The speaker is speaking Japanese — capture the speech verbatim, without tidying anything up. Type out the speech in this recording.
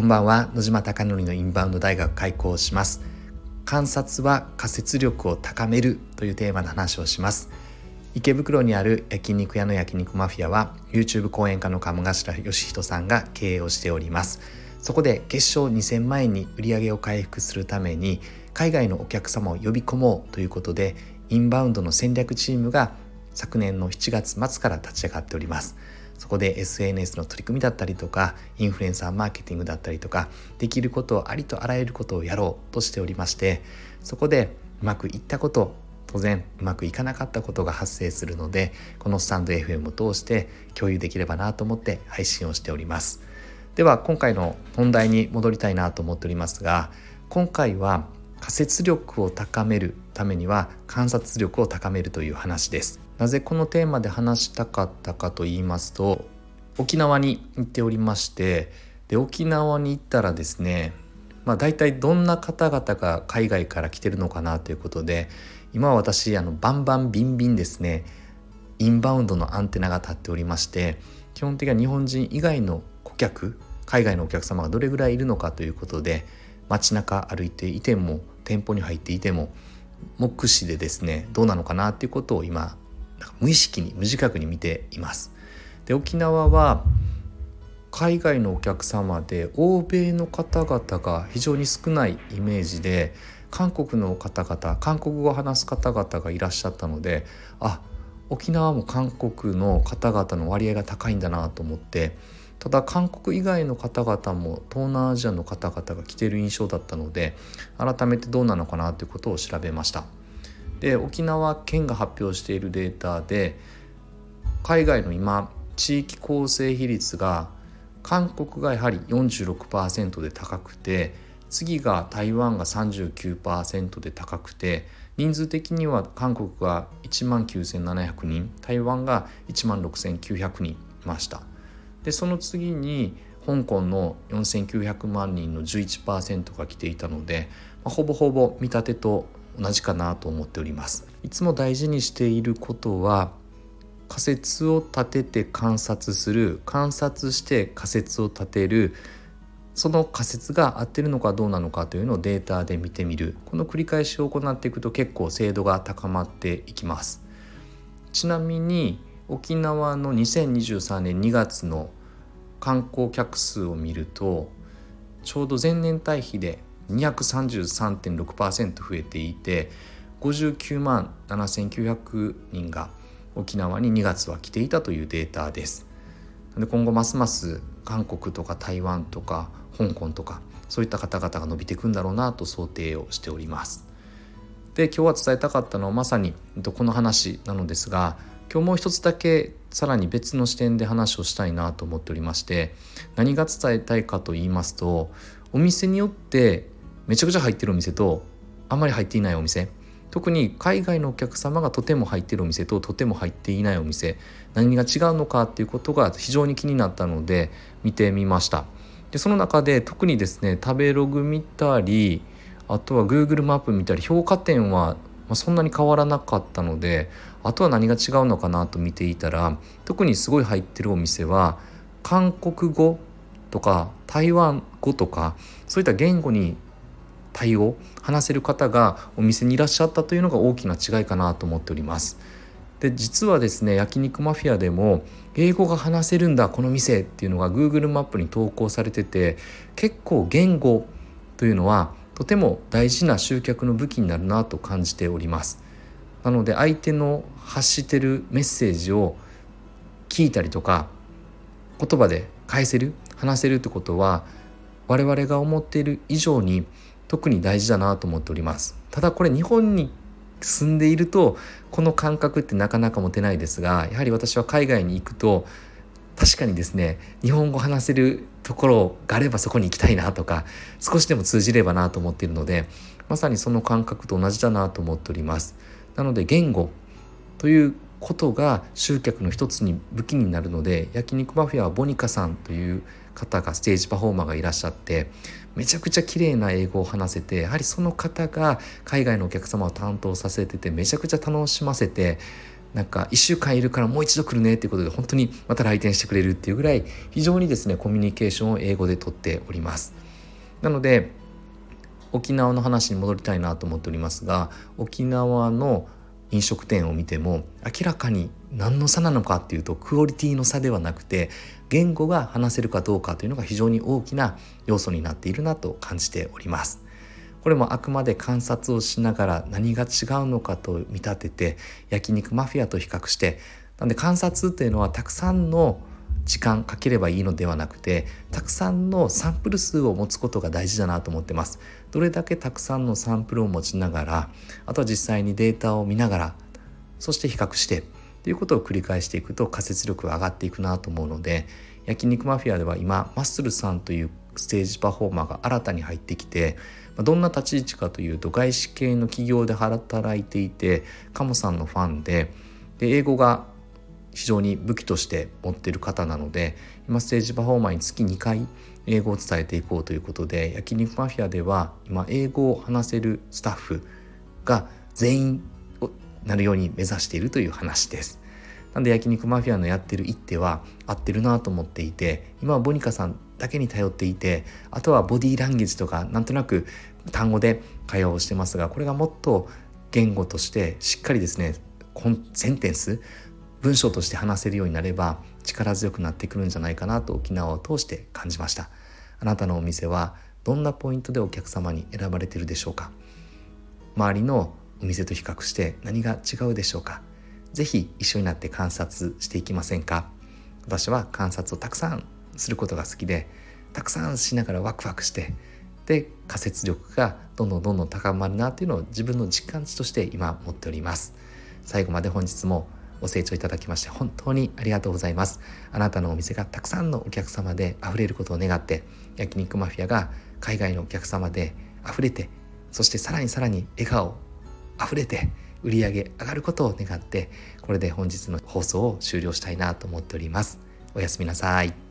こんばんは。野島貴則のインバウンド大学開講します。観察は仮説力を高めるというテーマの話をします。池袋にある焼肉屋の焼肉マフィアは YouTube 講演家の鴨頭義人さんが経営をしております。そこで月商にせんまんえんに売り上げを回復するために海外のお客様を呼び込もうということで、インバウンドの戦略チームが昨年のしちがつまつから立ち上がっております。そこで エスエヌエス の取り組みだったりとか、インフルエンサーマーケティングだったりとか、できることをありとあらゆることをやろうとしておりまして、そこでうまくいったこと、当然うまくいかなかったことが発生するので、このスタンド エフエム を通して共有できればなと思って配信をしております。では今回の本題に戻りたいなと思っておりますが、今回は仮説力を高めるためには観察力を高めるという話です。なぜこのテーマで話したかったかと言いますと、沖縄に行っておりまして、で沖縄に行ったらですね、まあ、大体どんな方々が海外から来てるのかなということで、今は私あのバンバンビンビンですね、インバウンドのアンテナが立っておりまして、基本的には日本人以外の顧客、海外のお客様がどれぐらいいるのかということで、街中歩いていても店舗に入っていても目視でですね、どうなのかなということを今無意識に無自覚に見ています。で沖縄は海外のお客様で欧米の方々が非常に少ないイメージで、韓国の方々、韓国語を話す方々がいらっしゃったので、あ、沖縄も韓国の方々の割合が高いんだなと思って、ただ韓国以外の方々も東南アジアの方々が来ている印象だったので、改めてどうなのかなということを調べました。で沖縄県が発表しているデータで、海外の今地域構成比率が韓国がやはり よんじゅうろくパーセント で高くて、次が台湾が さんじゅうきゅうパーセント で高くて、人数的には韓国が いちまんきゅうせんななひゃくにん、台湾が いちまんろくせんきゅうひゃくにんいました。でその次に香港のよんせんきゅうひゃくまんにんの じゅういちパーセント が来ていたので、まあ、ほぼほぼ見立てと同じかなと思っております。いつも大事にしていることは、仮説を立てて観察する、観察して仮説を立てる、その仮説が合ってるのかどうなのかというのをデータで見てみる、この繰り返しを行っていくと結構精度が高まっていきます。ちなみに沖縄のにせんにじゅうさんねんにがつの観光客数を見ると、ちょうど前年対比で にひゃくさんじゅうさんてんろくパーセント 増えていて、ごじゅうきゅうまんななせんきゅうひゃくにんが沖縄ににがつは来ていたというデータです。で今後ますます韓国とか台湾とか香港とか、そういった方々が伸びていくんだろうなと想定をしております。で今日は伝えたかったのはまさにこの話なのですが、今日もう一つだけさらに別の視点で話をしたいなと思っておりまして、何が伝えたいかと言いますと、お店によってめちゃくちゃ入ってるお店とあんまり入っていないお店、特に海外のお客様がとても入っているお店ととても入っていないお店、何が違うのかっていうことが非常に気になったので見てみました。でその中で特にですね、食べログ見たり、あとは Google マップ見たり、評価点はそんなに変わらなかったので、あとは何が違うのかなと見ていたら、特にすごい入ってるお店は韓国語とか台湾語とか、そういった言語に対応話せる方がお店にいらっしゃったというのが大きな違いかなと思っております。で実はですね、焼肉マフィアでも英語が話せるんだこの店っていうのが Google マップに投稿されてて、結構言語というのはとても大事な集客の武器になるなと感じております。なので相手の発してるメッセージを聞いたりとか、言葉で返せる、話せるってことは我々が思っている以上に特に大事だなと思っております。ただこれ日本に住んでいるとこの感覚ってなかなか持てないですが、やはり私は海外に行くと確かにですね、日本語話せるところがあればそこに行きたいなとか、少しでも通じればなと思っているので、まさにその感覚と同じだなと思っております。なので言語ということが集客の一つに武器になるので、焼肉マフィアはボニカさんという方がステージパフォーマーがいらっしゃって、めちゃくちゃ綺麗な英語を話せて、やはりその方が海外のお客様を担当させてて、めちゃくちゃ楽しませて、なんかいっしゅうかんいるからもう一度来るねっていうことで、本当にまた来店してくれるっていうぐらい、非常にですねコミュニケーションを英語でとっております。なので沖縄の話に戻りたいなと思っておりますが、沖縄の飲食店を見ても明らかに何の差なのかっていうと、クオリティの差ではなくて言語が話せるかどうかというのが非常に大きな要素になっているなと感じております。これもあくまで観察をしながら何が違うのかと見立てて、焼肉マフィアと比較して、なんで観察というのはたくさんの時間かければいいのではなくて、たくさんのサンプル数を持つことが大事だなと思ってます。どれだけたくさんのサンプルを持ちながら、あとは実際にデータを見ながら、そして比較してということを繰り返していくと、仮説力が上がっていくなと思うので、焼肉マフィアでは今マッスルさんというステージパフォーマーが新たに入ってきて、どんな立ち位置かというと、外資系の企業で働いていて、カモさんのファン で, で英語が非常に武器として持っている方なので、今ステージパフォーマーに月にかい英語を伝えていこうということで、焼肉マフィアでは今英語を話せるスタッフが全員をなるように目指しているという話です。なんで焼肉マフィアのやってる一手は合ってるなと思っていて、今はボニカさんだけに頼っていて、あとはボディーランゲージとかなんとなく単語で会話をしてますが、これがもっと言語としてしっかりですね、コンセンテンス文章として話せるようになれば力強くなってくるんじゃないかなと沖縄を通して感じました。あなたのお店はどんなポイントでお客様に選ばれているでしょうか。周りのお店と比較して何が違うでしょうか。ぜひ一緒になって観察していきませんか。私は観察をたくさんすることが好きで、たくさんしながらワクワクして、で仮説力がどんどんどんどん高まるなっていうのを自分の実感値として今持っております。最後まで本日もご清聴いただきまして本当にありがとうございます。あなたのお店がたくさんのお客様であふれることを願って、焼肉マフィアが海外のお客様であふれて、そしてさらにさらに笑顔あふれて売り上げ上がることを願って、これで本日の放送を終了したいなと思っております。おやすみなさい。